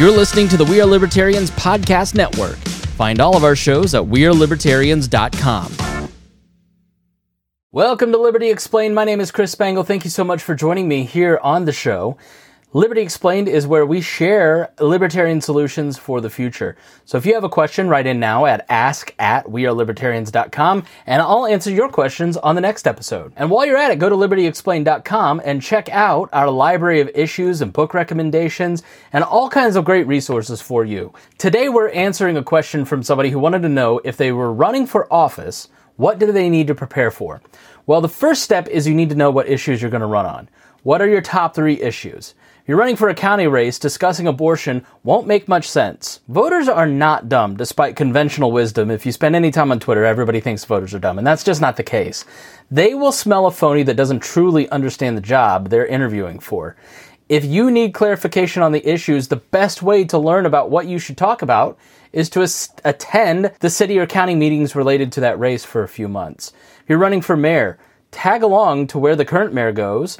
You're listening to the We Are Libertarians podcast network. Find all of our shows at wearelibertarians.com. Welcome to Liberty Explained. My name is Chris Spangle. Thank you so much for joining me here on the show. Liberty Explained is where we share libertarian solutions for the future. So if you have a question, write in now at ask@wearelibertarians.com, and I'll answer your questions on the next episode. And while you're at it, go to libertyexplained.com and check out our library of issues and book recommendations and all kinds of great resources for you. Today we're answering a question from somebody who wanted to know if they were running for office, what do they need to prepare for? Well, the first step is you need to know what issues you're going to run on. What are your top three issues? If you're running for a county race, discussing abortion won't make much sense. Voters are not dumb, despite conventional wisdom. If you spend any time on Twitter, everybody thinks voters are dumb, and that's just not the case. They will smell a phony that doesn't truly understand the job they're interviewing for. If you need clarification on the issues, the best way to learn about what you should talk about is to attend the city or county meetings related to that race for a few months. If you're running for mayor, tag along to where the current mayor goes,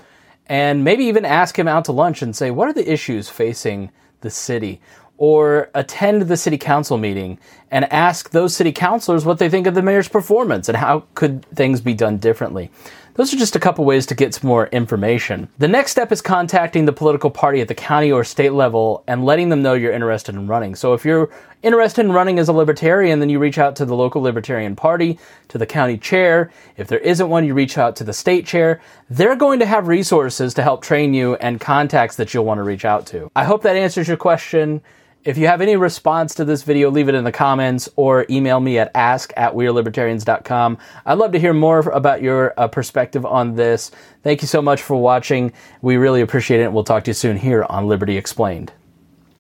and maybe even ask him out to lunch and say, what are the issues facing the city? Or attend the city council meeting and ask those city councilors what they think of the mayor's performance and how could things be done differently. Those are just a couple ways to get some more information. The next step is contacting the political party at the county or state level and letting them know you're interested in running. So if you're interested in running as a libertarian, then you reach out to the local Libertarian Party, to the county chair. If there isn't one, you reach out to the state chair. They're going to have resources to help train you and contacts that you'll want to reach out to. I hope that answers your question. If you have any response to this video, leave it in the comments or email me at ask@wearelibertarians.com. I'd love to hear more about your perspective on this. Thank you so much for watching. We really appreciate it. We'll talk to you soon here on Liberty Explained.